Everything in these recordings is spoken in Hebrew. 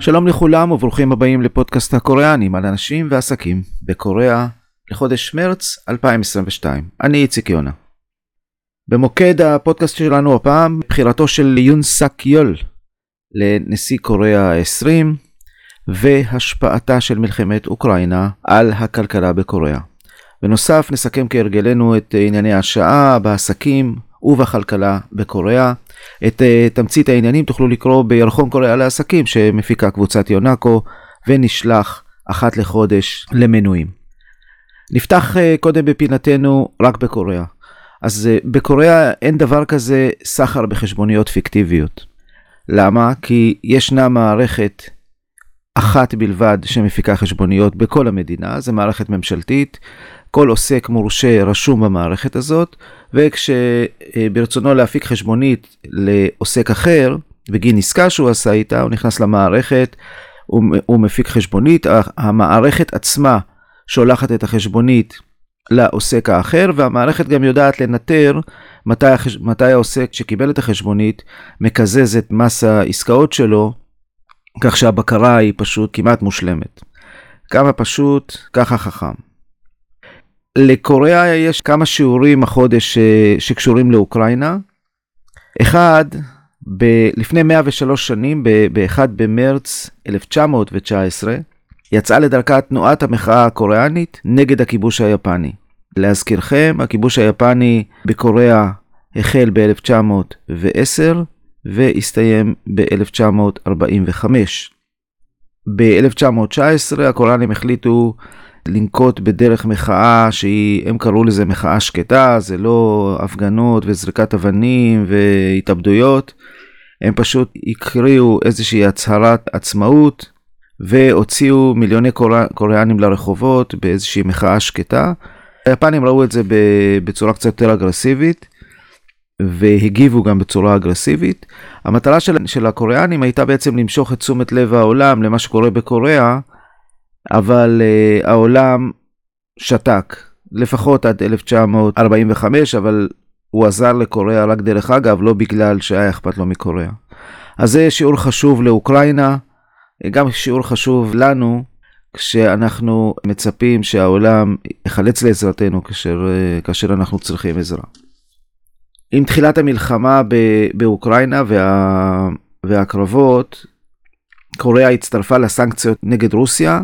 שלום לכולם וברוכים הבאים לפודקאסט הקוריאנים על אנשים ועסקים בקוריאה לחודש מרץ 2022. אני איציק יונה. במוקד הפודקאסט שלנו הפעם בחירתו של יון סק יול לנשיא קוריאה ה-20 והשפעתה של מלחמת אוקראינה על הכלכלה בקוריאה. בנוסף נסכם כהרגלנו את ענייני השעה בעסקים ובכלכלה בקוריאה. את תמצית העניינים תוכלו לקרוא בירחון קוריאה לעסקים שמפיקה קבוצת יונאקו ונשלח אחת לחודש למנויים. נפתח קודם בפינתנו רק בקוריאה. אז בקוריאה אין דבר כזה סחר בחשבוניות פיקטיביות. למה? כי ישנה מערכת אחת בלבד שמפיקה חשבוניות בכל המדינה, זה מערכת ממשלתית, כל עוסק מורשה רשום במערכת הזאת, וכשברצונו להפיק חשבונית לעוסק אחר, בגין עסקה שהוא עשה איתה, הוא נכנס למערכת, הוא מפיק חשבונית, המערכת עצמה שולחת את החשבונית לעוסק האחר, והמערכת גם יודעת לנטר מתי העוסק שקיבל את החשבונית מקזז את מס העסקאות שלו, כך שהבקרה היא פשוט כמעט מושלמת. כמה פשוט, ככה חכם. לקוריאה יש כמה שיעורים החודש שקשורים לאוקראינה. אחד, לפני 103 שנים, ב-1 במרץ 1919, יצאה לדרכה תנועת המחאה הקוריאנית נגד הכיבוש היפני. להזכירכם, הכיבוש היפני בקוריאה החל ב-1910 והסתיים ב-1945. ב-1919 הקוריאנים החליטו לנקוט בדרך מחאה שהם קראו לזה מחאה שקטה, זה לא הפגנות וזריקת אבנים והתאבדויות, הם פשוט הקריאו איזושהי הצהרת עצמאות והוציאו מיליוני קוריאנים לרחובות באיזושהי מחאה שקטה. היפנים ראו את זה בצורה קצת יותר אגרסיבית והגיבו גם בצורה אגרסיבית. המטרה של הקוריאנים הייתה בעצם למשוך את תשומת לב העולם למה שקורה בקוריאה, אבל העולם שתק, לפחות עד 1945, אבל הוא עזר לקוריאה רק דרך אגב, לא בגלל שהיה אכפת לו מקוריאה. אז זה שיעור חשוב לאוקראינה, גם שיעור חשוב לנו, כשאנחנו מצפים שהעולם יחלץ לעזרתנו כאשר אנחנו צריכים עזרה. עם תחילת המלחמה באוקראינה והקרבות, קוריאה הצטרפה לסנקציות נגד רוסיה.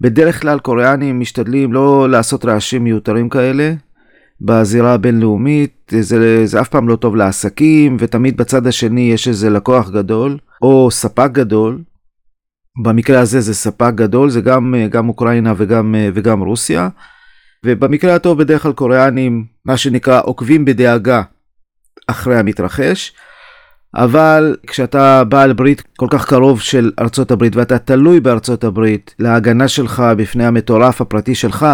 בדרך כלל קוריאנים משתדלים לא לעשות רעשים מיותרים כאלה בזירה הבינלאומית, זה אף פעם לא טוב לעסקים, ותמיד בצד השני יש איזה לקוח גדול או ספק גדול. במקרה הזה זה ספק גדול, זה גם אוקראינה וגם רוסיה, ובמקרה הטוב בדרך כלל קוריאנים מה שנקרא עוקבים בדאגה אחרי המתרחש, אבל כשאתה בעל ברית כל כך קרוב של ארצות הברית ואתה תלוי בארצות הברית להגנה שלך בפני המטורף הפרטי שלך,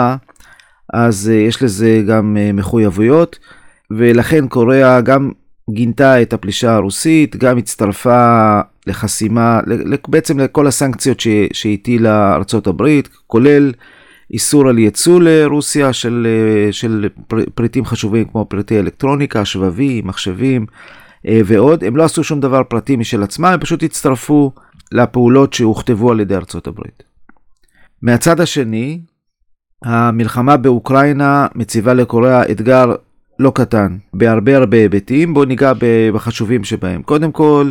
אז יש לזה גם מחויבויות, ולכן קוריאה גם גינתה את הפלישה הרוסית, גם הצטרפה לחסימה, בעצם לכל הסנקציות שהטילה ארצות הברית, כולל איסור על ייצוא לרוסיה של פריטים חשובים כמו פריטי אלקטרוניקה, שבבים, מחשבים ועוד. הם לא עשו שום דבר פרטי משל עצמם, הם פשוט הצטרפו לפעולות שהוכתבו על ידי ארצות הברית. מהצד השני, המלחמה באוקראינה מציבה לקוריאה אתגר לא קטן, בהרבה היבטים. בואו ניגע בחשובים שבהם. קודם כל,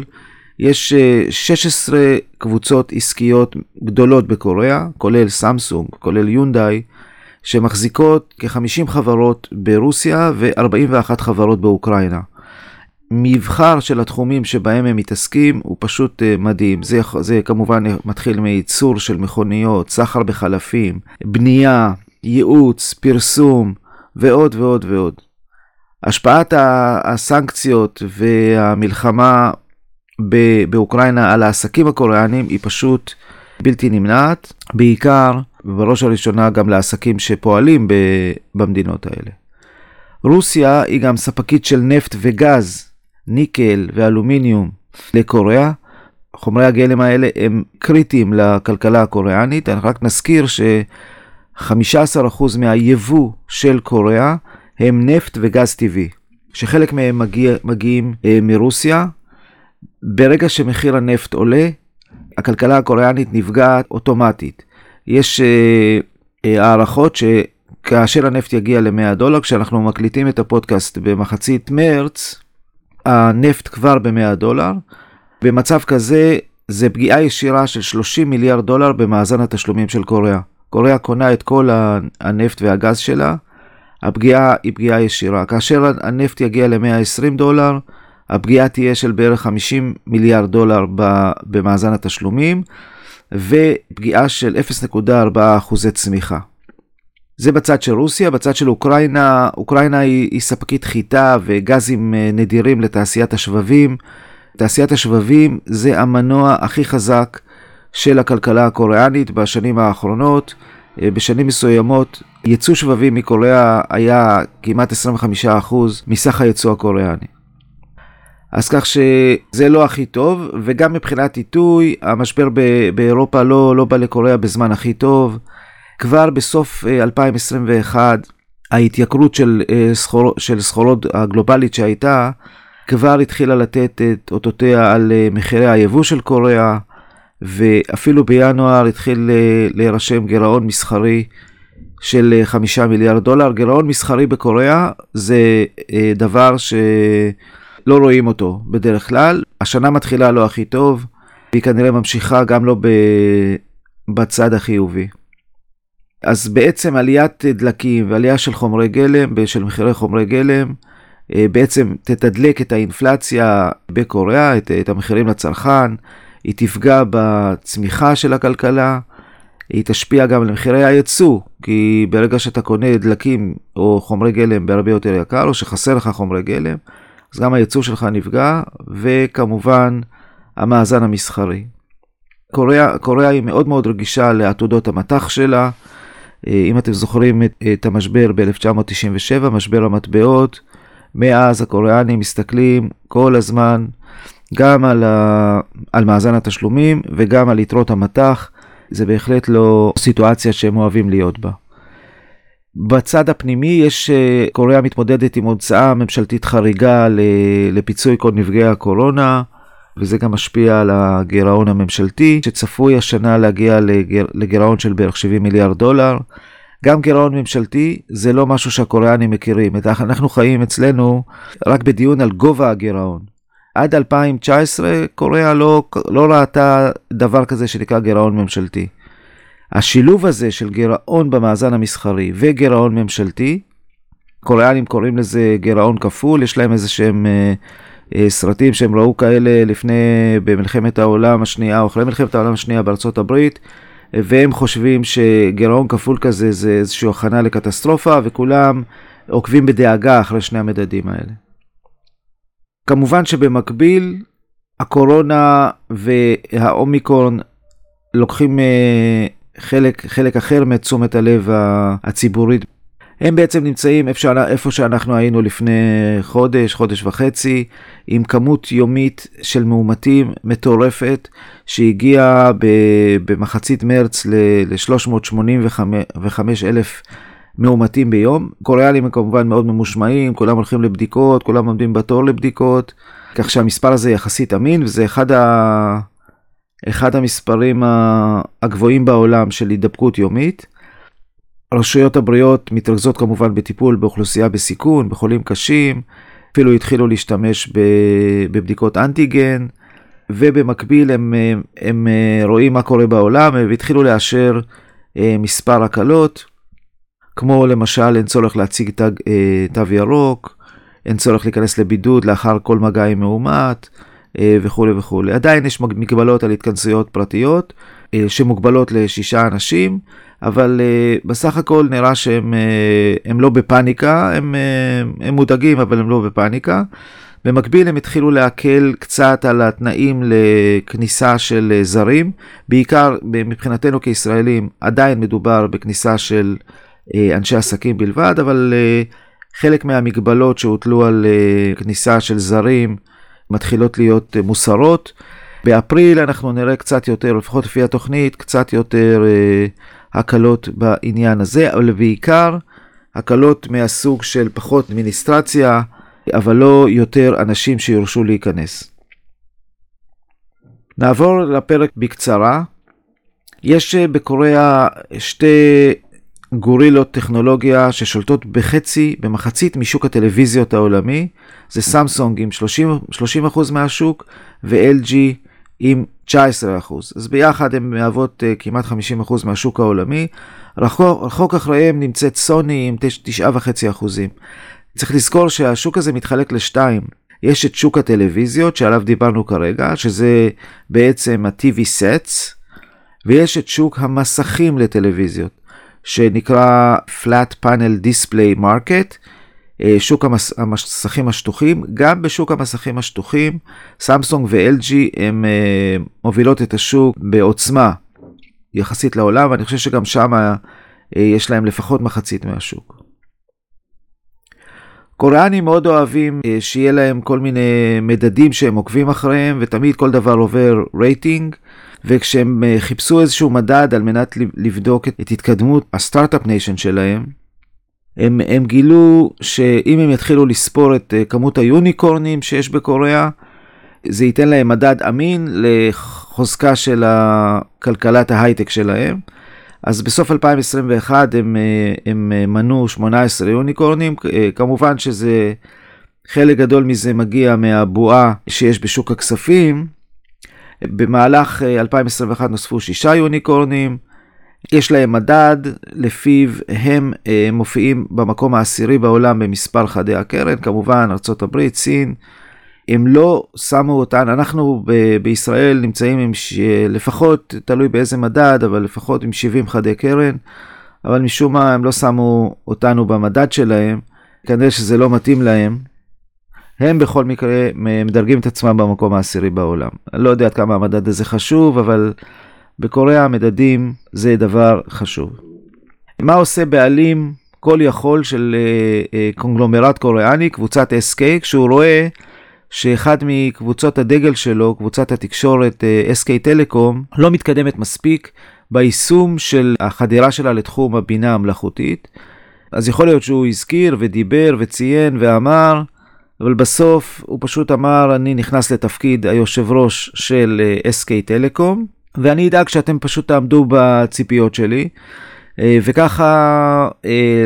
יש 16 קבוצות עסקיות גדולות בקוריאה, כולל סמסונג, כולל יונדאי, שמחזיקות כ-50 חברות ברוסיה ו-41 חברות באוקראינה. מבחר של התחומים שבהם הם מתעסקים הוא פשוט מדהים. זה כמובן מתחיל מייצור של מכוניות, סחר בחלפים, בנייה, ייעוץ, פרסום ועוד ועוד ועוד. השפעת הסנקציות והמלחמה באוקראינה על העסקים הקוריאנים היא פשוט בלתי נמנעת, בעיקר ובראש הראשונה גם לעסקים שפועלים במדינות האלה. רוסיה היא גם ספקית של נפט וגז, ניקל ואלומיניום לקוריאה. חומרי הגלם האלה הם קריטיים לכלכלה הקוריאנית. אני רק נזכיר ש15% מהייבוא של קוריאה הם נפט וגז טבעי, שחלק מהם מגיעים מרוסיה. ברגע שמחיר הנפט עולה, הכלכלה הקוריאנית נפגעת אוטומטית. יש הערכות שכאשר הנפט יגיע ל$100, כשאנחנו מקליטים את הפודקאסט במחצית מרץ, הנפט כבר ב$100. במצב כזה זה פגיעה ישירה של $30 מיליארד במאזן התשלומים של קוריאה. קוריאה קונה את כל הנפט והגז שלה, הפגיעה היא פגיעה ישירה. כאשר הנפט יגיע ל$120, הפגיעה תהיה של בערך $50 מיליארד במאזן התשלומים, ופגיעה של 0.4% צמיחה. זה בצד של רוסיה. בצד של אוקראינה, אוקראינה היא ספקית חיטה וגזים נדירים לתעשיית השבבים. תעשיית השבבים זה המנוע הכי חזק של הכלכלה הקוריאנית בשנים האחרונות. בשנים מסוימות ייצוא שבבים מקוריאה היה כמעט 25% מסך הייצוא הקוריאני. אז כך שזה לא הכי טוב, וגם מבחינת עיתוי, המשבר באירופה לא בא לקוריאה בזמן הכי טוב. כבר בסוף 2021, ההתייקרות של סחורות הגלובלית שהייתה, כבר התחילה לתת את אותותיה על מחירי היבוא של קוריאה, ואפילו בינואר התחיל להירשם גירעון מסחרי של $5 מיליארד. גירעון מסחרי בקוריאה זה דבר שלא רואים אותו בדרך כלל. השנה מתחילה לא הכי טוב, והיא כנראה ממשיכה גם לא בצד החיובי. אז בעצם עליית דלקים ועלייה של חומרי גלם, של מחירי חומרי גלם, בעצם תתדלק את האינפלציה בקוריאה, את המחירים לצרכן, היא תפגע בצמיחה של הכלכלה, היא תשפיע גם למחירי הייצוא, כי ברגע שאתה קונה דלקים או חומרי גלם בהרבה יותר יקר, או שחסר לך חומרי גלם, אז גם הייצוא שלך נפגע, וכמובן המאזן המסחרי. קוריאה היא מאוד מאוד רגישה לעתודות המתח שלה. אם אתם זוכרים את המשבר ב-1997, משבר המטבעות, מאז הקוריאנים מסתכלים כל הזמן גם על מאזן התשלומים וגם על יתרות המתח. זה בהחלט לא סיטואציה שהם אוהבים להיות בה. בצד הפנימי יש קוריאה מתמודדת עם הוצאה ממשלתית חריגה לפיצוי כל נפגעי הקורונה, וזה גם משפיע על הגירעון הממשלתי, שצפוי השנה להגיע לגירעון של בערך $70 מיליארד. גם גירעון ממשלתי זה לא משהו שהקוריאנים מכירים. אנחנו חיים אצלנו רק בדיון על גובה הגירעון. עד 2019 קוריאה לא ראתה דבר כזה שנקרא גירעון ממשלתי. השילוב הזה של גירעון במאזן המסחרי וגירעון ממשלתי, קוריאנים קוראים לזה גירעון כפול. יש להם איזה שהם סרטים שהם ראו כאלה במלחמת העולם השנייה, או אחרי מלחמת העולם השנייה בארצות הברית, והם חושבים שגירעון כפול כזה זה איזושהי הכנה לקטסטרופה, וכולם עוקבים בדאגה אחרי שני המדדים האלה. כמובן שבמקביל, הקורונה והאומיקרון לוקחים חלק אחר מתשומת הלב הציבורית. הם בעצם נמצאים איפה שאנחנו היינו לפני חודש וחצי, עם כמות יומית של מאומתים מטורפת, שהגיעה במחצית מרץ ל-385,000 מאומתים ביום. קוריאנים הם כמובן מאוד ממושמעים, כולם הולכים לבדיקות, כולם עומדים בתור לבדיקות, כך שהמספר הזה יחסית אמין, וזה אחד המספרים הגבוהים בעולם של הידבקות יומית. רשויות הבריאות מתרכזות כמובן בטיפול באוכלוסייה בסיכון, בחולים קשים, אפילו התחילו להשתמש בבדיקות אנטיגן, ובמקביל הם רואים מה קורה בעולם, והתחילו לאשר מספר הקלות, כמו למשל אין צורך להציג תו ירוק, אין צורך להיכנס לבידוד לאחר כל מגע עם מאומת, וכו' וכו'. עדיין יש מגבלות על התכנסויות פרטיות, שמוגבלות ל6 אנשים, אבל בסך הכל נראה שהם לא בפאניקה, הם מודאגים אבל הם לא בפאניקה. במקביל הם התחילו להקל קצת על התנאים לכניסה של זרים, בעיקר מבחינתנו כישראלים עדיין מדובר בכניסה של אנשי עסקים בלבד, אבל חלק מהמגבלות שהוטלו על כניסה של זרים מתחילות להיות מוסרות. באפריל אנחנו נראה קצת יותר, לפחות לפי התוכנית, קצת יותר הקלות בעניין הזה, אבל בעיקר הקלות מהסוג של פחות אדמיניסטרציה, אבל לא יותר אנשים שיורשו להיכנס. נעבור לפרק בקצרה. יש בקוריאה שתי גורילות טכנולוגיה ששולטות במחצית משוק הטלוויזיות העולמי. זה סמסונג עם 30% מהשוק ו-LG עם 19%. אז ביחד הן מהוות כמעט 50% מהשוק העולמי. רחוק אחריהם נמצאת סוני עם 9.5%. צריך לזכור שהשוק הזה מתחלק לשתיים. יש את שוק הטלוויזיות שעליו דיברנו כרגע, שזה בעצם ה-TV sets, ויש את שוק המסכים לטלוויזיות, שנקרא Flat Panel Display Market, שוק המסכים השטוחים. גם בשוק המסכים השטוחים, סמסונג ו-LG הם מובילות את השוק בעוצמה יחסית לעולם, ואני חושב שגם שם יש להם לפחות מחצית מהשוק. קוריאנים מאוד אוהבים שיהיה להם כל מיני מדדים שהם עוקבים אחריהם, ותמיד כל דבר עובר רייטינג, וכשהם חיפשו איזשהו מדד על מנת לבדוק את התקדמות הסטארט-אפ ניישן שלהם, הם גילו שאם הם יתחילו לספור את כמות היוניקורנים שיש בקוריאה, זה ייתן להם מדד אמין לחוזקה של כלכלת ההייטק שלהם. אז בסוף 2021 הם מנו 18 יוניקורנים, כמובן שזה חלק גדול מזה מגיע מהבועה שיש בשוק הכספים. במהלך 2021 נוספו 6 יוניקורנים, יש להם מדד, לפיו הם מופיעים במקום העשירי בעולם במספר חדי הקרן, כמובן ארצות הברית, סין. הם לא שמו אותן, אנחנו בישראל נמצאים עם לפחות, תלוי באיזה מדד, אבל לפחות עם 70 חדי קרן, אבל משום מה הם לא שמו אותנו במדד שלהם, כנראה שזה לא מתאים להם. הם בכל מקרה מדרגים את עצמם במקום העשירי בעולם. אני לא יודעת כמה המדד הזה חשוב, אבל בקוריאה המדדים זה דבר חשוב. מה עושה בעלים כל יכול של קונגלומרט קוריאני, קבוצת SK, כשהוא רואה שאחד מקבוצות הדגל שלו, קבוצת התקשורת SK Telecom, לא מתקדמת מספיק ביישום של החדירה שלה לתחום הבינה המלאכותית? אז יכול להיות שהוא הזכיר ודיבר וציין ואמר, אבל בסוף הוא פשוט אמר, אני נכנס לתפקיד היושב ראש של SK Telecom, ואני אדאג שאתם פשוט תעמדו בציפיות שלי. וככה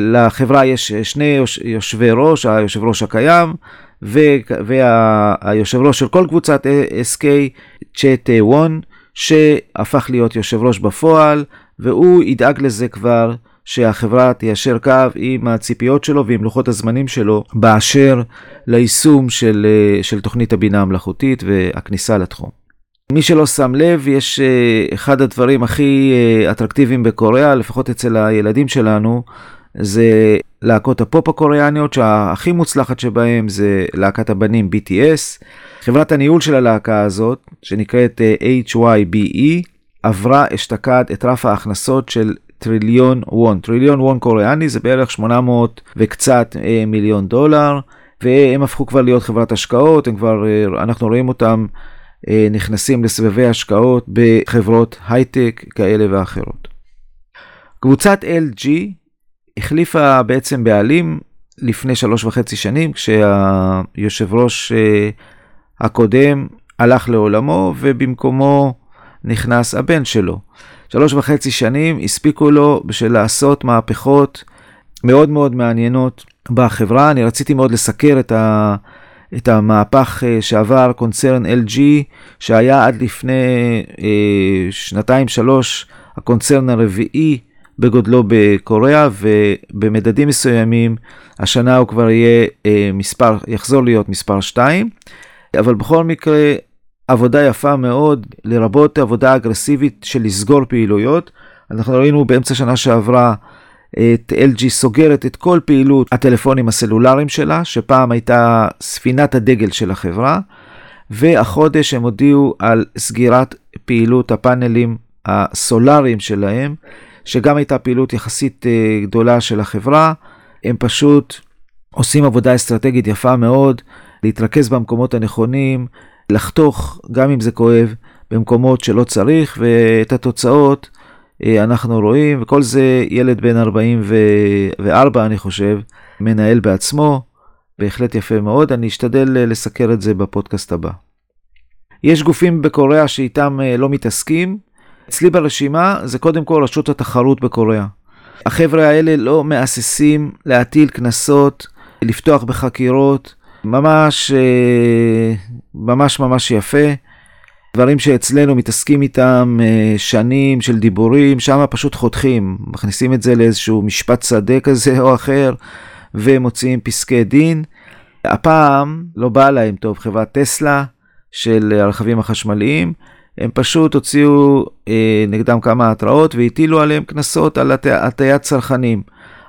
לחברה יש שני יושבי ראש, היושב ראש הקיים, והיושב ראש של כל קבוצת SK, צ'ט וון, שהפך להיות יושב ראש בפועל, והוא ידאג לזה כבר שהחברה תיישר קו עם הציפיות שלו ועם לוחות הזמנים שלו, באשר ליישום של תוכנית הבינה המלאכותית והכניסה לתחום. מי שלא שם לב, יש אחד הדברים הכי אטרקטיביים בקוריאה, לפחות אצל הילדים שלנו, זה להקות הפופ הקוריאניות, שהכי מוצלחת שבהם זה להקת הבנים BTS. חברת הניהול של הלהקה הזאת, שנקראת HYBE, השתקעת את רף ההכנסות של טריליון וון. טריליון וון קוריאני זה בערך 800 וקצת מיליון דולר, והם הפכו כבר להיות חברת השקעות, אנחנו רואים אותם נכנסים לסבבי השקעות בחברות הייטק כאלה ואחרות. קבוצת LG החליפה בעצם בעלים לפני 3.5 שנים, כשהיושב ראש הקודם הלך לעולמו, ובמקומו נכנס הבן שלו. 3.5 שנים הספיקו לו בשביל לעשות מהפכות מאוד מאוד מעניינות בחברה. אני רציתי מאוד לסקר את המהפך שעבר קונצרן LG, שהיה עד לפני 2-3 הקונצרן הרביעי בגודלו בקוריאה, ובמדדים מסוימים השנה הוא כבר יחזור להיות מספר 2, אבל בכל מקרה עבודה יפה מאוד, לרבות עבודה אגרסיבית של לסגור פעילויות. אנחנו ראינו באמצע שנה שעברה את LG סוגרת את כל פעילות הטלפונים הסלולריים שלה, שפעם הייתה ספינת הדגל של החברה, והחודש הם הודיעו על סגירת פעילות הפאנלים הסולריים שלהם, שגם הייתה פעילות יחסית גדולה של החברה. הם פשוט עושים עבודה אסטרטגית יפה מאוד, להתרכז במקומות הנכונים, לחתוך גם אם זה כואב במקומות שלא צריך, ואת התוצאות אנחנו רואים, וכל זה ילד בן 44 אני חושב, מנהל בעצמו, בהחלט יפה מאוד. אני אשתדל לסקר את זה בפודקאסט הבא. יש גופים בקוריאה שאיתם לא מתעסקים. אצלי ברשימה זה קודם כל רשות התחרות בקוריאה. החבר'ה האלה לא מאססים להטיל כנסות, לפתוח בחקירות, ממש יפה. דברים שאצלנו מתעסקים איתם שנים של דיבורים, שם פשוט חותכים, מכניסים את זה לאיזשהו משפט שדה כזה או אחר, ומוציאים פסקי דין. הפעם לא בא להם טוב חברת טסלה של הרכבים החשמליים, הם פשוט הוציאו נגדם כמה התראות והטילו עליהם קנסות על הטיית צרכנים.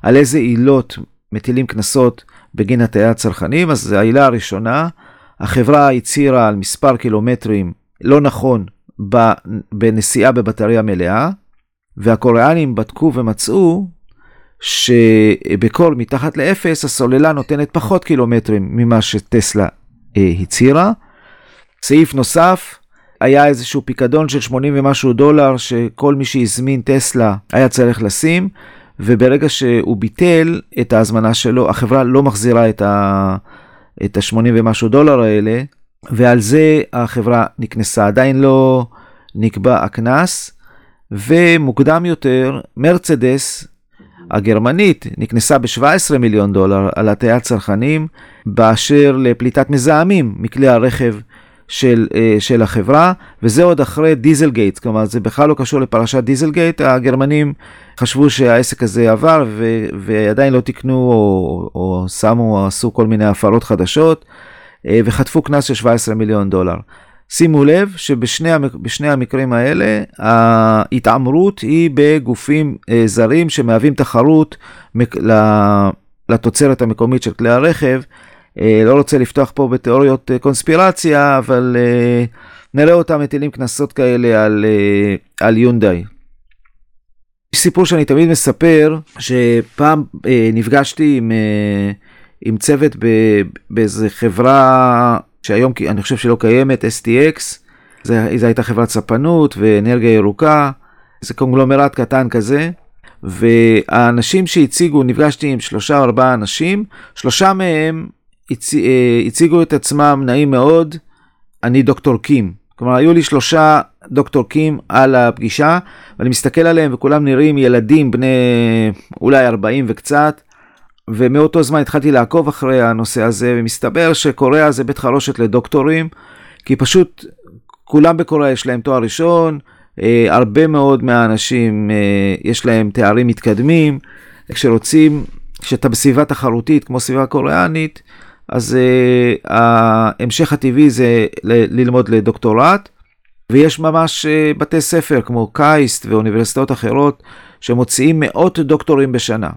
על איזה עילות מטילים קנסות בגין הטיית צרכנים? אז זו העילה הראשונה, החברה הצהירה על מספר קילומטרים לא נכון בנסיעה בבטריה מלאה, והקוריאנים בדקו ומצאו שבקור מתחת לאפס הסוללה נותנת פחות קילומטרים ממה שטסלה הצהירה. סעיף נוסף, היה איזשהו פיקדון של 80 ומשהו דולר שכל מי שהזמין טסלה היה צריך לשים, וברגע שהוא ביטל את ההזמנה שלו, החברה לא מחזירה את ה-80 ומשהו דולר האלה, ועל זה החברה נקנסה. עדיין לא נקבע הכנס, ומוקדם יותר, מרצדס הגרמנית נקנסה ב-17 מיליון דולר על הטיית צרכנים, באשר לפליטת מזהמים מכלי הרכב של החברה, וזה עוד אחרי דיזלגייט, כלומר זה בכלל לא קשור לפרשת דיזלגייט, הגרמנים חשבו שהעסק הזה עבר ועדיין לא תקנו או שמו או עשו כל מיני הפרות חדשות, וחטפו קנס של 17 מיליון דולר. שימו לב שבשני המקרים האלה, ההתעמרות היא בגופים זרים שמהווים תחרות לתוצרת המקומית של כלי הרכב. לא רוצה לפתוח פה בתיאוריות קונספירציה, אבל נראה אותם מטילים קנסות כאלה על יונדאי. יש סיפור שאני תמיד מספר, שפעם נפגשתי עם צוות באיזו חברה שהיום אני חושב שלא קיימת, STX, זו הייתה חברת ספנות ואנרגיה ירוקה, זה קונגלומרט קטן כזה, והאנשים שהציגו, נפגשתי עם 3 או 4 אנשים, 3 מהם הציגו את עצמם נעים מאוד, אני דוקטור קים. כלומר, היו לי 3 דוקטור קים על הפגישה, ואני מסתכל עליהם וכולם נראים ילדים בני אולי 40 וקצת, ומאותו זמן התחלתי לעקוב אחרי הנושא הזה, ומסתבר שקוריאה זה בית חרושת לדוקטורים, כי פשוט כולם בקוריאה יש להם תואר ראשון, הרבה מאוד מהאנשים יש להם תארים מתקדמים, כשרוצים, כשאתה בסביבה תחרותית כמו סביבה קוריאנית, אז ההמשך הטבעי זה ללמוד לדוקטורט, ויש ממש בתי ספר כמו קייסט ואוניברסיטאות אחרות, שמוציאים מאות דוקטורים בשנה.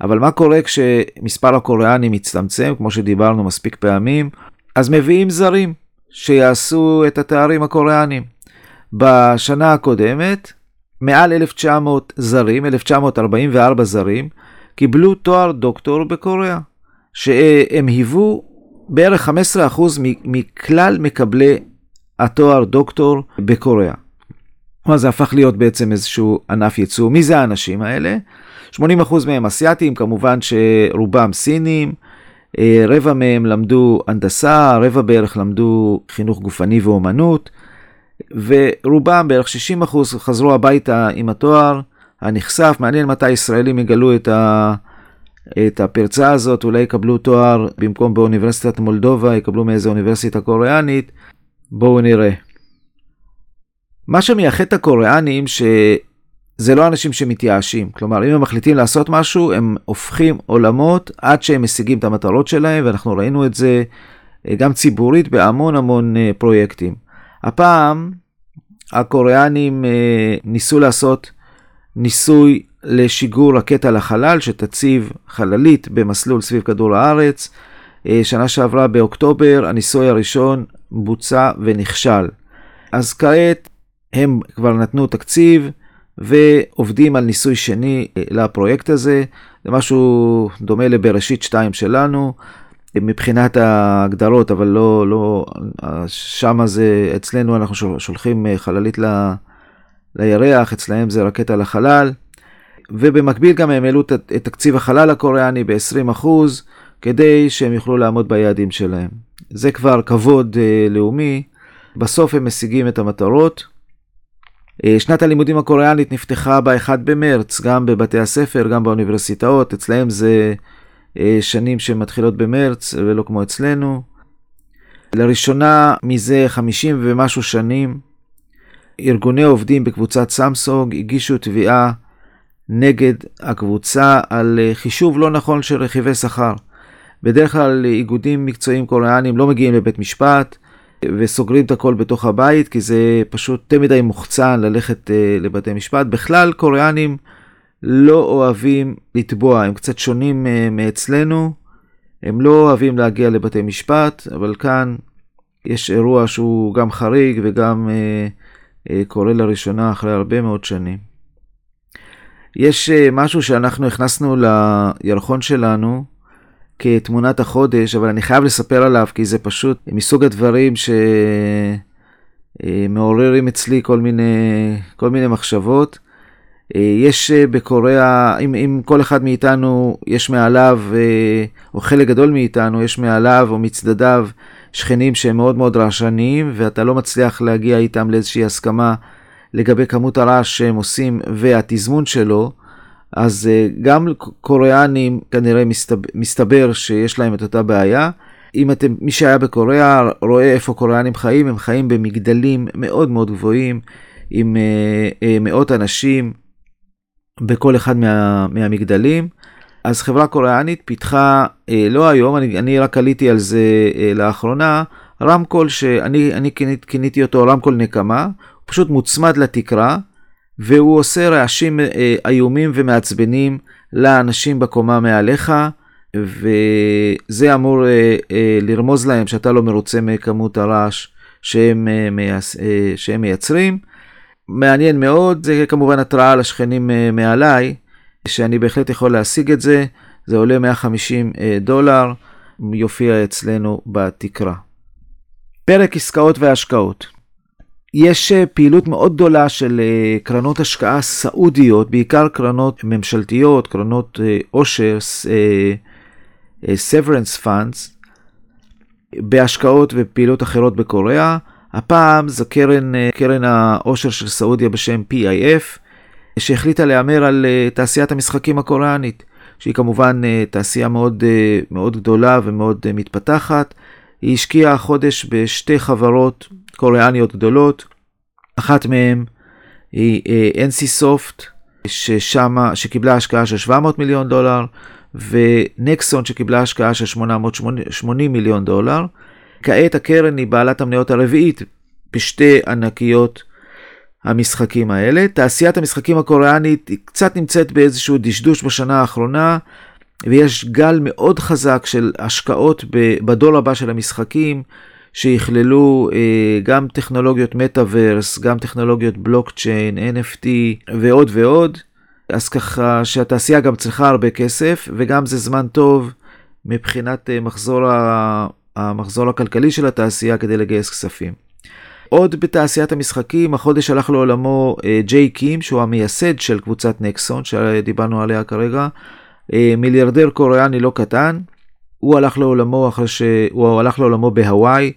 אבל מה קורה כשמספר הקוריאנים מצטמצם, כמו שדיברנו מספיק פעמים, אז מביאים זרים שיעשו את התארים הקוריאנים. בשנה הקודמת, מעל 1900 זרים, 1944 זרים, קיבלו תואר דוקטור בקוריאה, שהם היוו בערך 15% מכלל מקבלי התואר דוקטור בקוריאה. אז זה הפך להיות בעצם איזשהו ענף ייצוא. מי זה האנשים האלה? 80% מהם אסיאתיים, כמובן שרובם סינים, רבע מהם למדו הנדסה, רבע בערך למדו חינוך גופני ואומנות, ורובם בערך 60% חזרו הביתה עם התואר הנחשף. מעניין מתי ישראלים יגלו את הפרצה הזאת, אולי יקבלו תואר במקום באוניברסיטת מולדובה, יקבלו מאיזו אוניברסיטה קוריאנית, בואו נראה. מה שמייחד את הקוריאנים שזה לא אנשים שמתייאשים, כלומר אם הם מחליטים לעשות משהו, הם הופכים עולמות עד שהם משיגים את המטרות שלהם, ואנחנו ראינו את זה גם ציבורית בהמון המון פרויקטים. הפעם הקוריאנים ניסו לעשות ניסוי לשיגור רקטה לחלל שתציב חללית במסלול סביב כדור הארץ. שנה שעברה באוקטובר הניסוי הראשון בוצע ונכשל. אז כעת הם כבר נתנו תקציב ועובדים על ניסוי שני לפרויקט הזה. זה משהו דומה לבראשית 2 שלנו מבחינת ההגדרות, אבל לא שם זה אצלנו אנחנו שולחים חללית לירח, אצלהם זה רקטה לחלל. ובמקביל גם הם העלו את תקציב החלל הקוריאני ב-20% כדי שהם יוכלו לעמוד ביעדים שלהם. זה כבר כבוד לאומי. בסוף הם משיגים את המטרות. שנת הלימודים הקוריאנית נפתחה ב-1 במרץ, גם בבתי הספר, גם באוניברסיטאות. אצלהם זה שנים שמתחילות במרץ ולא כמו אצלנו. לראשונה מזה 50 ומשהו שנים, ארגוני עובדים בקבוצת סמסונג הגישו תביעה נגד הקבוצה על חישוב לא נכון של רכיבי שכר. בדרך כלל איגודים מקצועיים קוריאנים לא מגיעים לבית משפט וסוגרים את הכל בתוך הבית, כי זה פשוט תמיד מוחצן ללכת לבתי משפט. בכלל קוריאנים לא אוהבים לתבוע, הם קצת שונים מאצלנו, הם לא אוהבים להגיע לבתי משפט, אבל כאן יש אירוע שהוא גם חריג וגם קורה לראשונה אחרי הרבה מאוד שנים. יש משהו שאנחנו הכנסנו לירחון שלנו כתמונת החודש, אבל אני חייב לספר עליו, כי זה פשוט מסוג הדברים שמעוררים אצלי כל מיני מחשבות. יש בקוריאה, אם כל אחד מאיתנו יש מעליו, או חלק גדול מאיתנו יש מעליו או מצדדיו שכנים שהם מאוד מאוד רעשניים, ואתה לא מצליח להגיע איתם לאיזושהי הסכמה לגבי כמות הרעש שהם עושים והתזמון שלו, אז גם קוריאנים כנראה מסתבר שיש להם את אותה בעיה. אם אתם, מי שהיה בקוריאה רואה איפה קוריאנים חיים, הם חיים במגדלים מאוד מאוד גבוהים, עם מאות אנשים בכל אחד מהמגדלים. אז חברה קוריאנית פיתחה, לא היום, אני רק עליתי על זה לאחרונה, רמקול שאני קניתי אותו, רמקול נקמה, הוא פשוט מוצמד לתקרה, והוא עושה רעשים איומים ומעצבנים לאנשים בקומה מעליך, וזה אמור לרמוז להם שאתה לא מרוצה מכמות הרעש שהם מייצרים. מעניין מאוד, זה כמובן התראה לשכנים מעליי, שאני בהחלט יכול להשיג את זה, זה עולה $150, יופיע אצלנו בתקרה. פרק עסקאות והשקעות. יש פעילות מאוד גדולה של קרנות השקעה סעודיות, בעיקר קרנות ממשלתיות, קרנות עושר, severance funds, בהשקעות ופעילות אחרות בקוריאה. הפעם זו קרן העושר של סעודיה בשם PIF, שהחליטה להיאמר על תעשיית המשחקים הקוריאנית, שהיא כמובן תעשייה מאוד מאוד גדולה ומאוד מתפתחת. היא השקיעה החודש בשתי חברות קוריאניות גדולות, אחת מהן היא NCSoft, שקיבלה השקעה של $700 מיליון, ונקסון שקיבלה השקעה של $880 מיליון. כעת הקרן היא בעלת המניות הרביעית בשתי ענקיות המשחקים האלה. תעשיית המשחקים הקוריאנית היא קצת נמצאת באיזשהו דשדוש בשנה האחרונה, ויש גל מאוד חזק של השקעות בדור הבא של המשחקים, שיכללו גם טכנולוגיות מטאברס, גם טכנולוגיות בלוקצ'יין, NFT ועוד ועוד. אז ככה שהתעשייה גם צריכה הרבה כסף, וגם זה זמן טוב מבחינת המחזור הכלכלי של התעשייה כדי לגייס כספים. עוד בתעשיית המשחקים, החודש הלך לעולמו ג'יי קים, שהוא המייסד של קבוצת נקסון, שדיברנו עליה כרגע, מיליארדר קוריאני לא קטן. הוא הלך לעולמו בהוואי,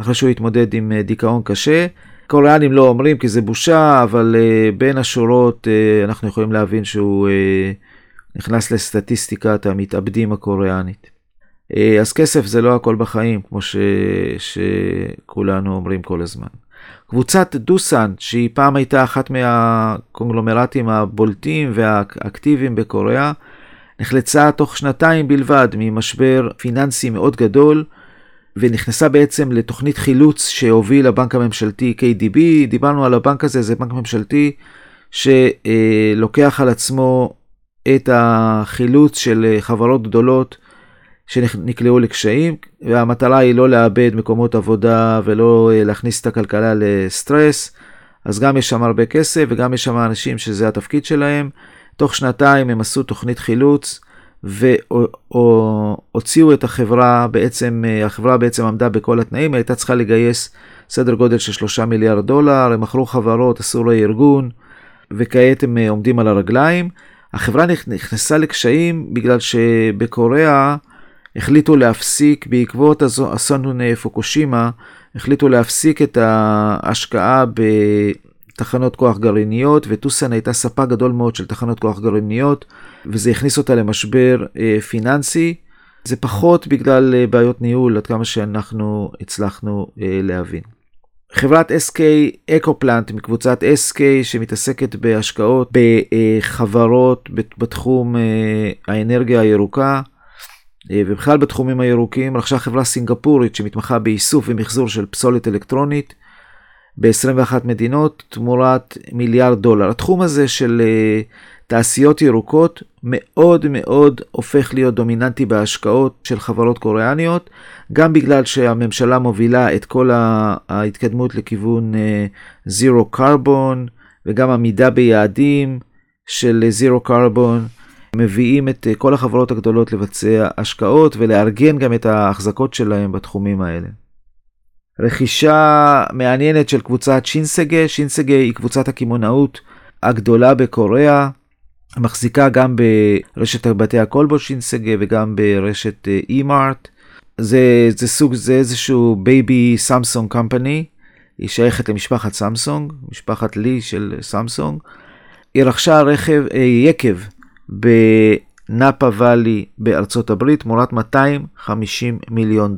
אחרי שהוא התמודד עם דיכאון קשה. קוריאנים לא אומרים כי זה בושה, אבל בין השורות אנחנו יכולים להבין שהוא נכנס לסטטיסטיקת המתאבדים הקוריאנית. אז כסף זה לא הכל בחיים, כמו שכולנו אומרים כל הזמן. קבוצת דוסן, שהיא פעם הייתה אחת מהקונגלומרטים הבולטים והאקטיביים בקוריאה, נחלצה תוך שנתיים בלבד ממשבר פיננסי מאוד גדול, ונכנסה בעצם לתוכנית חילוץ שהוביל הבנק הממשלתי KDB. דיברנו על הבנק הזה, זה בנק ממשלתי שלוקח על עצמו את החילוץ של חברות גדולות שנקלעו לקשיים, והמטרה היא לא לאבד מקומות עבודה ולא להכניס את הכלכלה לסטרס. אז גם יש שם הרבה כסף וגם יש שם אנשים שזה התפקיד שלהם. תוך שנתיים הם עשו תוכנית חילוץ והוציאו את החברה. בעצם החברה עמדה בכל התנאים, הייתה צריכה לגייס סדר גודל של $3 מיליארד, הם מכרו חברות, עשו לארגון, וכעת הם עומדים על הרגליים. החברה נכנסה לקשיים בגלל שבקוריאה החליטו להפסיק, בעקבות אסון פוקושימה, החליטו להפסיק את ההשקעה בתחנות כוח גרעיניות, וטוסן הייתה ספק גדול מאוד של תחנות כוח גרעיניות, וזה הכניס אותה למשבר פיננסי. זה פחות בגלל בעיות ניהול, עד כמה שאנחנו הצלחנו להבין. חברת SK EcoPlant מקבוצת SK שמתעסקת בהשקעות בחברות בתחום האנרגיה הירוקה ובכלל בתחומים הירוקים, רכשה חברה סינגפורית שמתמחה באיסוף ומחזור של פסולת אלקטרונית ב-21 מדינות תמורת $1 מיליארד. התחום הזה של תעשיות ירוקות מאוד מאוד הופך להיות דומיננטי בהשקעות של חברות קוריאניות, גם בגלל שהממשלה מובילה את כל ההתקדמות לכיוון Zero Carbon, וגם עמידה ביעדים של Zero Carbon, מביאים את כל החברות הגדולות לבצע השקעות ולארגן גם את ההחזקות שלהם בתחומים האלה. רכישה מעניינת של קבוצת שינסגה. שינסגה היא קבוצת הכימונאות הגדולה בקוריאה, מחזיקה גם ברשת בתי הקולבו שינסגה וגם ברשת E-Mart. זה איזשהו בייבי סמסונג קמפני, היא שייכת למשפחת סמסונג, משפחת לי של סמסונג. היא רכשה יקב בנאפה ואלי בארצות הברית תמורת $250 מיליון.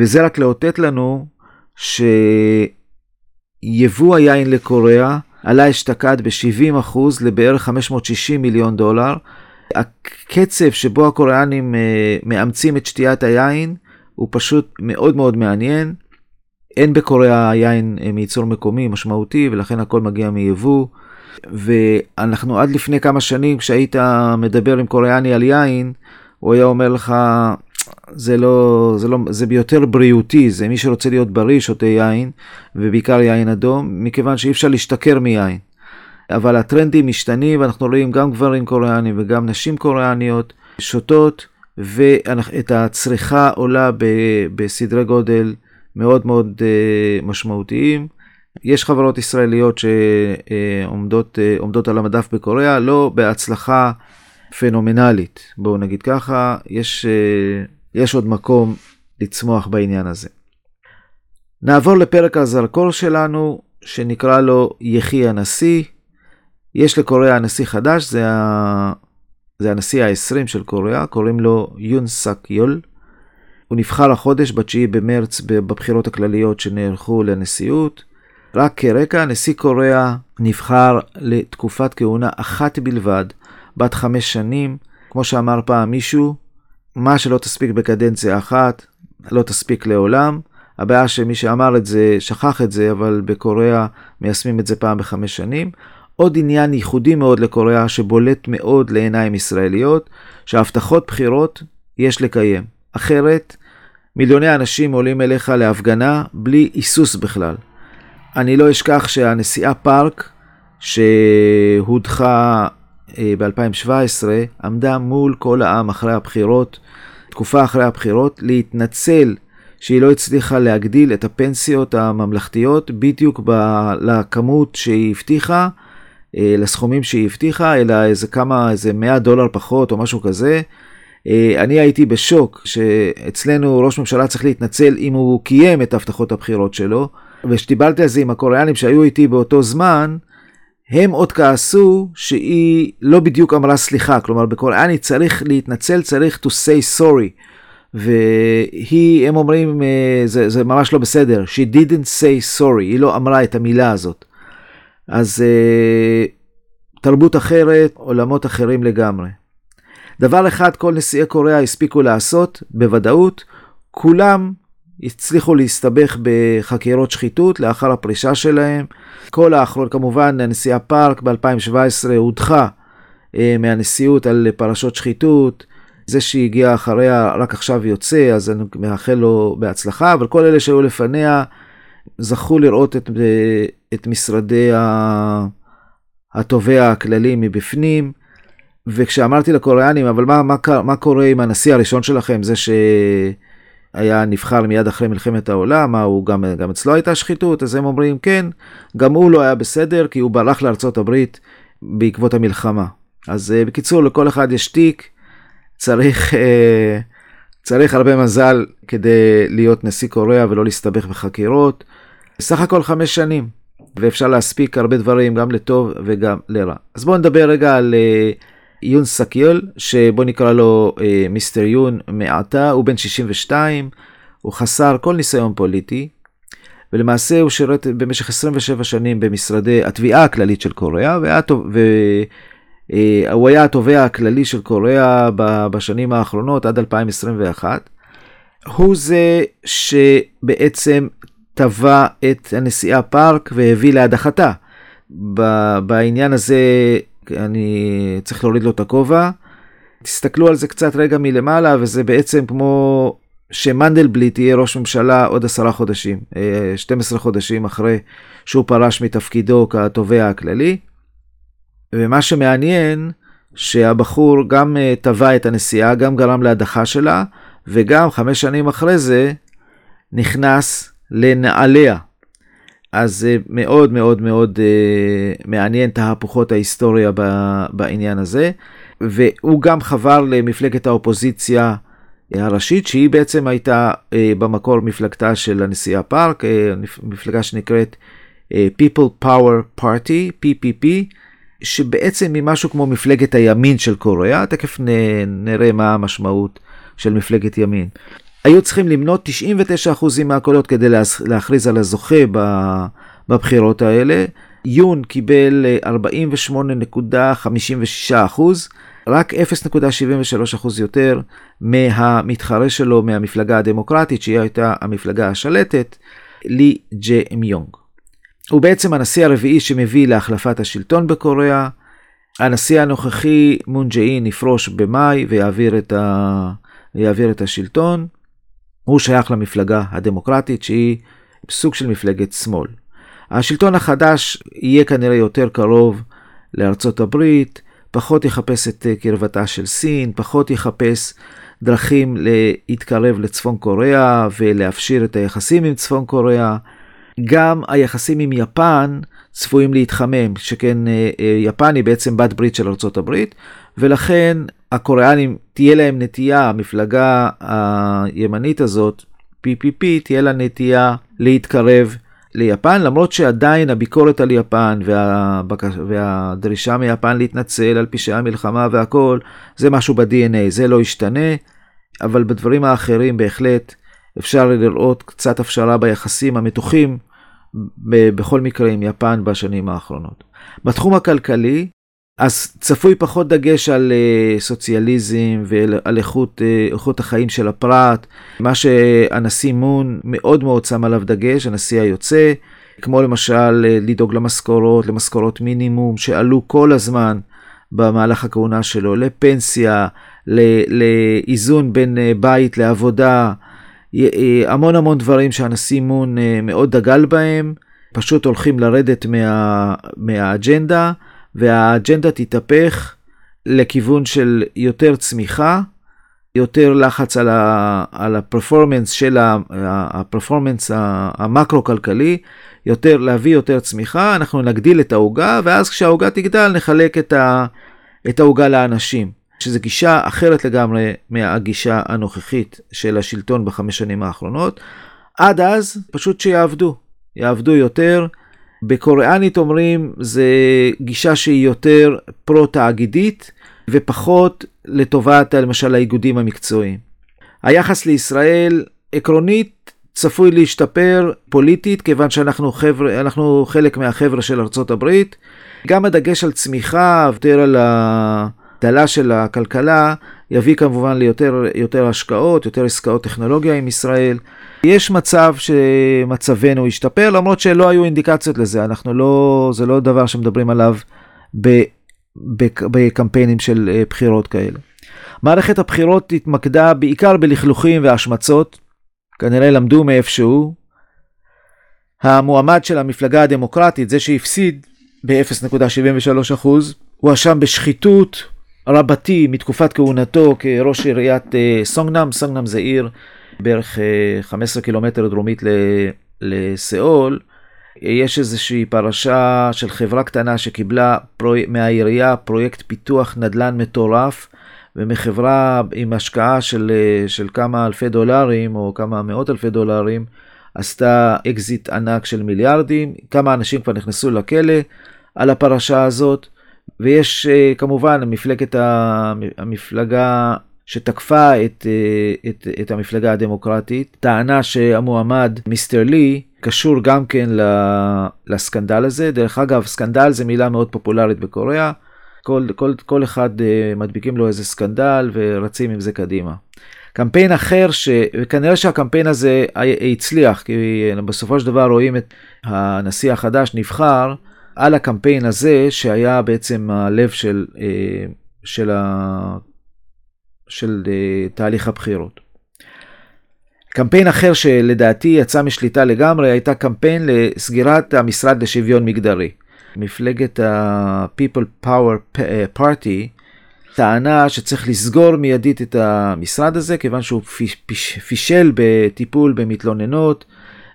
וזה רק לאותת לנו שיבוא היין לקוריאה עלה השתקד ב-70% לבערך $560 מיליון. הקצב שבו הקוריאנים מאמצים את שתיית היין הוא פשוט מאוד מאוד מעניין. אין בקוריאה יין מייצור מקומי משמעותי, ולכן הכל מגיע מיבוא. ואנחנו עד לפני כמה שנים, כשהיית מדבר עם קוריאני על יין, הוא היה אומר לך, זה ביותר בריאותי, זה מי שרוצה להיות בריא שותה יין, ובעיקר יין אדום, מכיוון שאי אפשר להשתכר מיין. אבל הטרנדים משתנים, ואנחנו רואים גם גברים קוריאנים וגם נשים קוריאניות שותות, ואת הצריכה עולה בסדרי גודל מאוד מאוד משמעותיים. יש חברות ישראליות שעומדות על המדף בקוריאה, לא בהצלחה פנומנלית, בואו נגיד ככה. יש עוד מקום לצמוח בעניין הזה. נעבור לפרק הזרקור שלנו, שנקרא לו יחי הנשיא. יש לקוריאה הנשיא חדש, זה הנשיא ה-20 של קוריאה, קוראים לו יון סק יול. הוא נבחר החודש ב-9 במרץ בבחירות הכלליות שנערכו לנשיאות. רק כרקע, נשיא קוריאה נבחר לתקופת כהונה אחת בלבד, בת 5 שנים. כמו שאמר פעם מישהו, מה שלא תספיק בקדנציה אחת, לא תספיק לעולם. הבעיה שמי שאמר את זה, שכח את זה, אבל בקוריאה מיישמים את זה פעם ב5 שנים. עוד עניין ייחודי מאוד לקוריאה, שבולט מאוד לעיניים ישראליות, שהבטחות בחירות יש לקיים. אחרת, מיליוני אנשים עולים אליך להפגנה בלי איסוס בכלל. אני לא אשכח שהנסיעה פארק שהודחה ב-2017 עמדה מול כל העם אחרי הבחירות, תקופה אחרי הבחירות, להתנצל שהיא לא הצליחה להגדיל את הפנסיות הממלכתיות בדיוק לכמות שהיא הבטיחה, לסכומים שהיא הבטיחה, אלא איזה $100 פחות או משהו כזה. אני הייתי בשוק שאצלנו ראש ממשלה צריך להתנצל אם הוא קיים את הבטחות הבחירות שלו, ושטיבלתי על זה עם הקוריאנים שהיו איתי באותו זמן, הם עוד כעסו שהיא לא בדיוק אמרה סליחה. כלומר, בקוריאני צריך להתנצל, צריך to say sorry. והם אומרים, זה ממש לא בסדר, she didn't say sorry, היא לא אמרה את המילה הזאת. אז תרבות אחרת, עולמות אחרים לגמרי. דבר אחד, כל נשיאי קוריאה הספיקו לעשות, בוודאות, כולם הצליחו להסתבך בחקירות שחיתות לאחר הפרישה שלהם. כל האחרון, כמובן, הנשיאה פארק ב-2017 הודחה מהנשיאות על פרשות שחיתות. זה שהגיע אחריה רק עכשיו יוצא, אז אני מאחל לו בהצלחה, אבל כל אלה שהיו לפניה זכו לראות את משרדי התובע הכללי מבפנים. וכשאמרתי לקוריאנים, אבל מה קורה עם הנשיא הראשון שלכם, זה ש... היה נבחר מיד אחרי מלחמת העולם, הוא גם אצלו הייתה שחיתות, אז הם אומרים כן, גם הוא לא היה בסדר, כי הוא ברח לארצות הברית בעקבות המלחמה. אז בקיצור, לכל אחד יש תיק, צריך צריך הרבה מזל כדי להיות נשיא קוריאה ולא להסתבך בחקירות. סך הכל 5 שנים, ואפשר להספיק הרבה דברים, גם לטוב וגם לרע. אז בואו נדבר רגע על יון סק יול, שבוא נקרא לו מיסטר יון מעטה. הוא בן 62, הוא חסר כל ניסיון פוליטי, ולמעשה הוא שירת במשך 27 שנים במשרדי התביעה הכללית של קוריאה, והוא היה התובע הכללי של קוריאה בשנים האחרונות עד 2021. הוא זה שבעצם טבע את הנסיעה פארק והביא להדחתה. בעניין הזה אני צריך להוריד לו את הכובע. תסתכלו על זה קצת רגע מלמעלה, וזה בעצם כמו שמנדלבליט יהיה ראש ממשלה עוד 10 חודשים, 12 חודשים אחרי שהוא פרש מתפקידו כתובע הכללי. ומה שמעניין שהבחור גם טבע את הנסיעה, גם גרם להדחה שלה, וגם 5 שנים אחרי זה נכנס לנעליה. אז מאוד מאוד מאוד מעניין תהפוכות ההיסטוריה בעניין הזה. והוא גם חבר למפלגת האופוזיציה הראשית, שהיא בעצם הייתה במקור מפלגתה של הנשיאה פארק, מפלגה שנקראת People Power Party, PPP, שבעצם היא משהו כמו מפלגת הימין של קוריאה. תכף נראה מה המשמעות של מפלגת ימין. היו צריכים למנות 99% מהקולות כדי להכריז על הזוכה בבחירות האלה. יון קיבל 48.56%, רק 0.73% יותר מהמתחרה שלו מהמפלגה הדמוקרטית, שהיא הייתה המפלגה השלטת, לי ג'יי מיונג. הוא בעצם הנשיא הרביעי שמביא להחלפת השלטון בקוריאה. הנשיא הנוכחי מון ג'אין יפרוש במאי ויעביר את השלטון. הוא שייך למפלגה הדמוקרטית, שהיא סוג של מפלגת שמאל. השלטון החדש יהיה כנראה יותר קרוב לארצות הברית, פחות יחפש את קרבתה של סין, פחות יחפש דרכים להתקרב לצפון קוריאה ולהפשיר את היחסים עם צפון קוריאה. גם היחסים עם יפן צפויים להתחמם, שכן יפן היא בעצם בת ברית של ארצות הברית, ולכן הקוריאנים תהיה להם נטייה, המפלגה הימנית הזאת, PPP, תהיה לה נטייה להתקרב ליפן, למרות שעדיין הביקורת על יפן והדרישה מיפן להתנצל על פשעי המלחמה והכל, זה משהו ב-DNA, זה לא ישתנה. אבל בדברים האחרים בהחלט אפשר לראות קצת הפשרה ביחסים המתוחים בכל מקרה עם יפן בשנים האחרונות. בתחום הכלכלי, אז צפוי פחות דגש על סוציאליזם ועל איכות החיים של הפרט, מה שהנשיא מון מאוד מאוד שם עליו דגש, הנשיא היוצא, כמו למשל לדאוג למשכורות מינימום שעלו כל הזמן במהלך הכהונה שלו, לפנסיה, לאיזון בין בית לעבודה, המון המון דברים שהנשיא מון מאוד דגל בהם, פשוט הולכים לרדת מהאג'נדה, והאג'נדה תתהפך לכיוון של יותר צמיחה, יותר לחץ על הפרפורמנס של הפרפורמנס המקרו-כלכלי, יותר להביא יותר צמיחה, אנחנו נגדיל את ההוגה, ואז כשההוגה תגדל נחלק את ההוגה לאנשים, שזו גישה אחרת לגמרי מהגישה הנוכחית של השלטון ב5 שנים האחרונות. עד אז פשוט שיעבדו יותר. בקוריאנית אומרים, זה גישה שהיא יותר פרו-תאגידית ופחות לטובת, למשל, האיגודים המקצועיים. היחס לישראל עקרונית צפוי להשתפר פוליטית, כיוון שאנחנו חלק מהחבר'ה של ארצות הברית. גם הדגש על צמיחה, יותר על הדלה של הכלכלה, יביא כמובן ליותר השקעות, יותר עסקאות טכנולוגיה עם ישראל. יש מצב שמצבנו ישתפר, למרות שלא היו אינדיקציות לזה. זה לא דבר שמדברים עליו בקמפיינים של בחירות כאלה. מערכת הבחירות התמקדה בעיקר בלכלוכים והשמצות, כנראה למדו מאיפשהו. המועמד של המפלגה הדמוקרטית, זה שהפסיד ב-0.73%, הוא אשם בשחיתות רבתי מתקופת כהונתו כראש עיריית סונגנאם. סונגנאם זה עיר בערך 15 קילומטר דרומית לסאול. יש איזושהי פרשה של חברה קטנה שקיבלה מהעירייה פרויקט פיתוח נדלן מטורף, ומחברה עם השקעה של כמה אלפי דולרים או כמה מאות אלפי דולרים, עשתה אקזיט ענק של מיליארדים, כמה אנשים כבר נכנסו לכלא על הפרשה הזאת, ויש כמובן המפלגה שתקפה את המפלגה הדמוקרטית, טענה שהמועמד מיסטר לי קשור גם כן לסקנדל הזה. דרך אגב, סקנדל זה מילה מאוד פופולרית בקוריאה, כל אחד מדביקים לו איזה סקנדל ורצים עם זה קדימה. קמפיין אחר, וכנראה שהקמפיין הזה הצליח, כי בסופו של דבר רואים את הנשיא החדש נבחר על הקמפיין הזה, שהיה בעצם הלב של תהליך הבחירות. קמפיין אחר שלדעתי יצא משליטה לגמרי, הייתה קמפיין לסגירת המשרד לשוויון מגדרי. מפלגת ה-People Power Party טענה שצריך לסגור מיידית את המשרד הזה, כיוון שהוא פישל בטיפול במתלוננות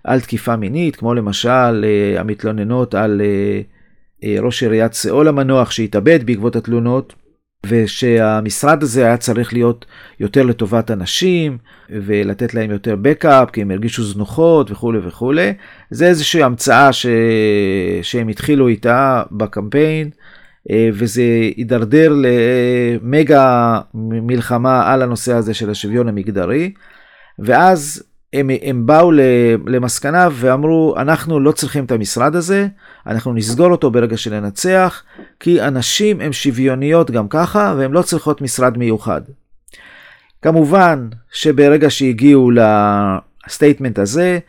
על תקיפה מינית, כמו למשל המתלוננות על ראש עיריית סאול המנוח שהתאבד בעקבות התלונות, ושהמשרד הזה היה צריך להיות יותר לטובת אנשים, ולתת להם יותר בקאפ, כי הם הרגישו זנוחות וכו' וכו'. זה איזושהי המצאה שהם התחילו איתה בקמפיין, וזה יידרדר למגה מלחמה על הנושא הזה של השוויון המגדרי. ואז הם באו למסקנה ואמרו, אנחנו לא צריכים את המשרד הזה, אנחנו נסגור אותו ברגע שננצח, כי אנשים הם שוויוניות גם ככה, והם לא צריכות משרד מיוחד. כמובן שברגע שהגיעו לסטייטמנט הזה,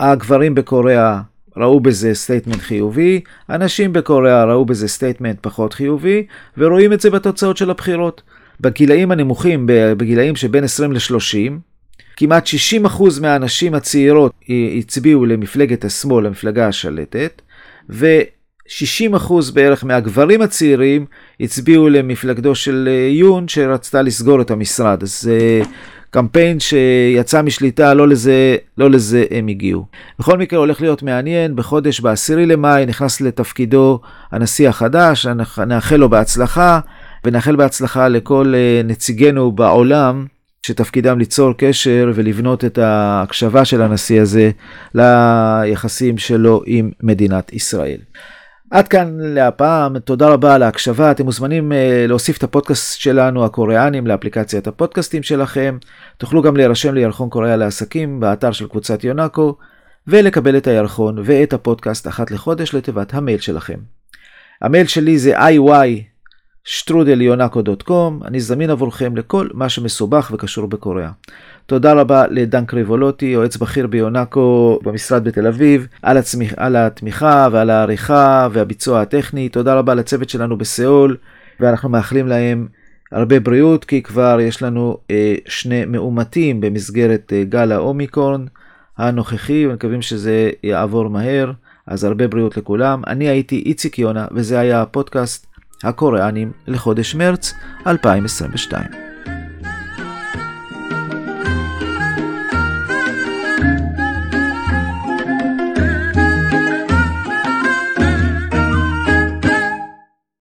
הגברים בקוריאה ראו בזה סטייטמנט חיובי, אנשים בקוריאה ראו בזה סטייטמנט פחות חיובי, ורואים את זה בתוצאות של הבחירות. בגילאים הנמוכים, בגילאים שבין 20 ל-30, כמעט 60% מהאנשים הצעירות הצביעו למפלגת השמאל, למפלגה השלטת, ו-60% בערך מהגברים הצעירים הצביעו למפלגתו של יון, שרצתה לסגור את המשרד. אז קמפיין שיצא משליטה, לא לזה הם הגיעו. בכל מקרה הולך להיות מעניין, בחודש ב10 למאי נכנס לתפקידו הנשיא החדש, נאחל לו בהצלחה, ונאחל בהצלחה לכל נציגנו בעולם, שתפקידם ליצור קשר ולבנות את ההקשבה של הנשיא הזה ליחסים שלו עם מדינת ישראל. עד כאן להפעם, תודה רבה על ההקשבה. אתם מוזמנים להוסיף את הפודקאסט שלנו, הקוריאנים, לאפליקציית הפודקאסטים שלכם. תוכלו גם להירשם לירחון קוריאה לעסקים באתר של קבוצת יונאקו, ולקבל את הירחון ואת הפודקאסט אחת לחודש לתיבת המייל שלכם. המייל שלי זה iy@yonako.com. אני זמין עבורכם לכל מה שמסובך וקשור בקוריאה. תודה רבה לדן קריבולוטי, יועץ בכיר ביונאקו במשרד בתל אביב, על התמיכה ועל העריכה והביצוע הטכני. תודה רבה לצוות שלנו בסיאול, ואנחנו מאחלים להם הרבה בריאות, כי כבר יש לנו 2 מאומתים במסגרת גל האומיקרון הנוכחי, ומקווים שזה יעבור מהר. אז הרבה בריאות לכולם. אני הייתי איציק יונה, וזה היה הפודקאסט הקוריאנים לחודש מרץ 2022.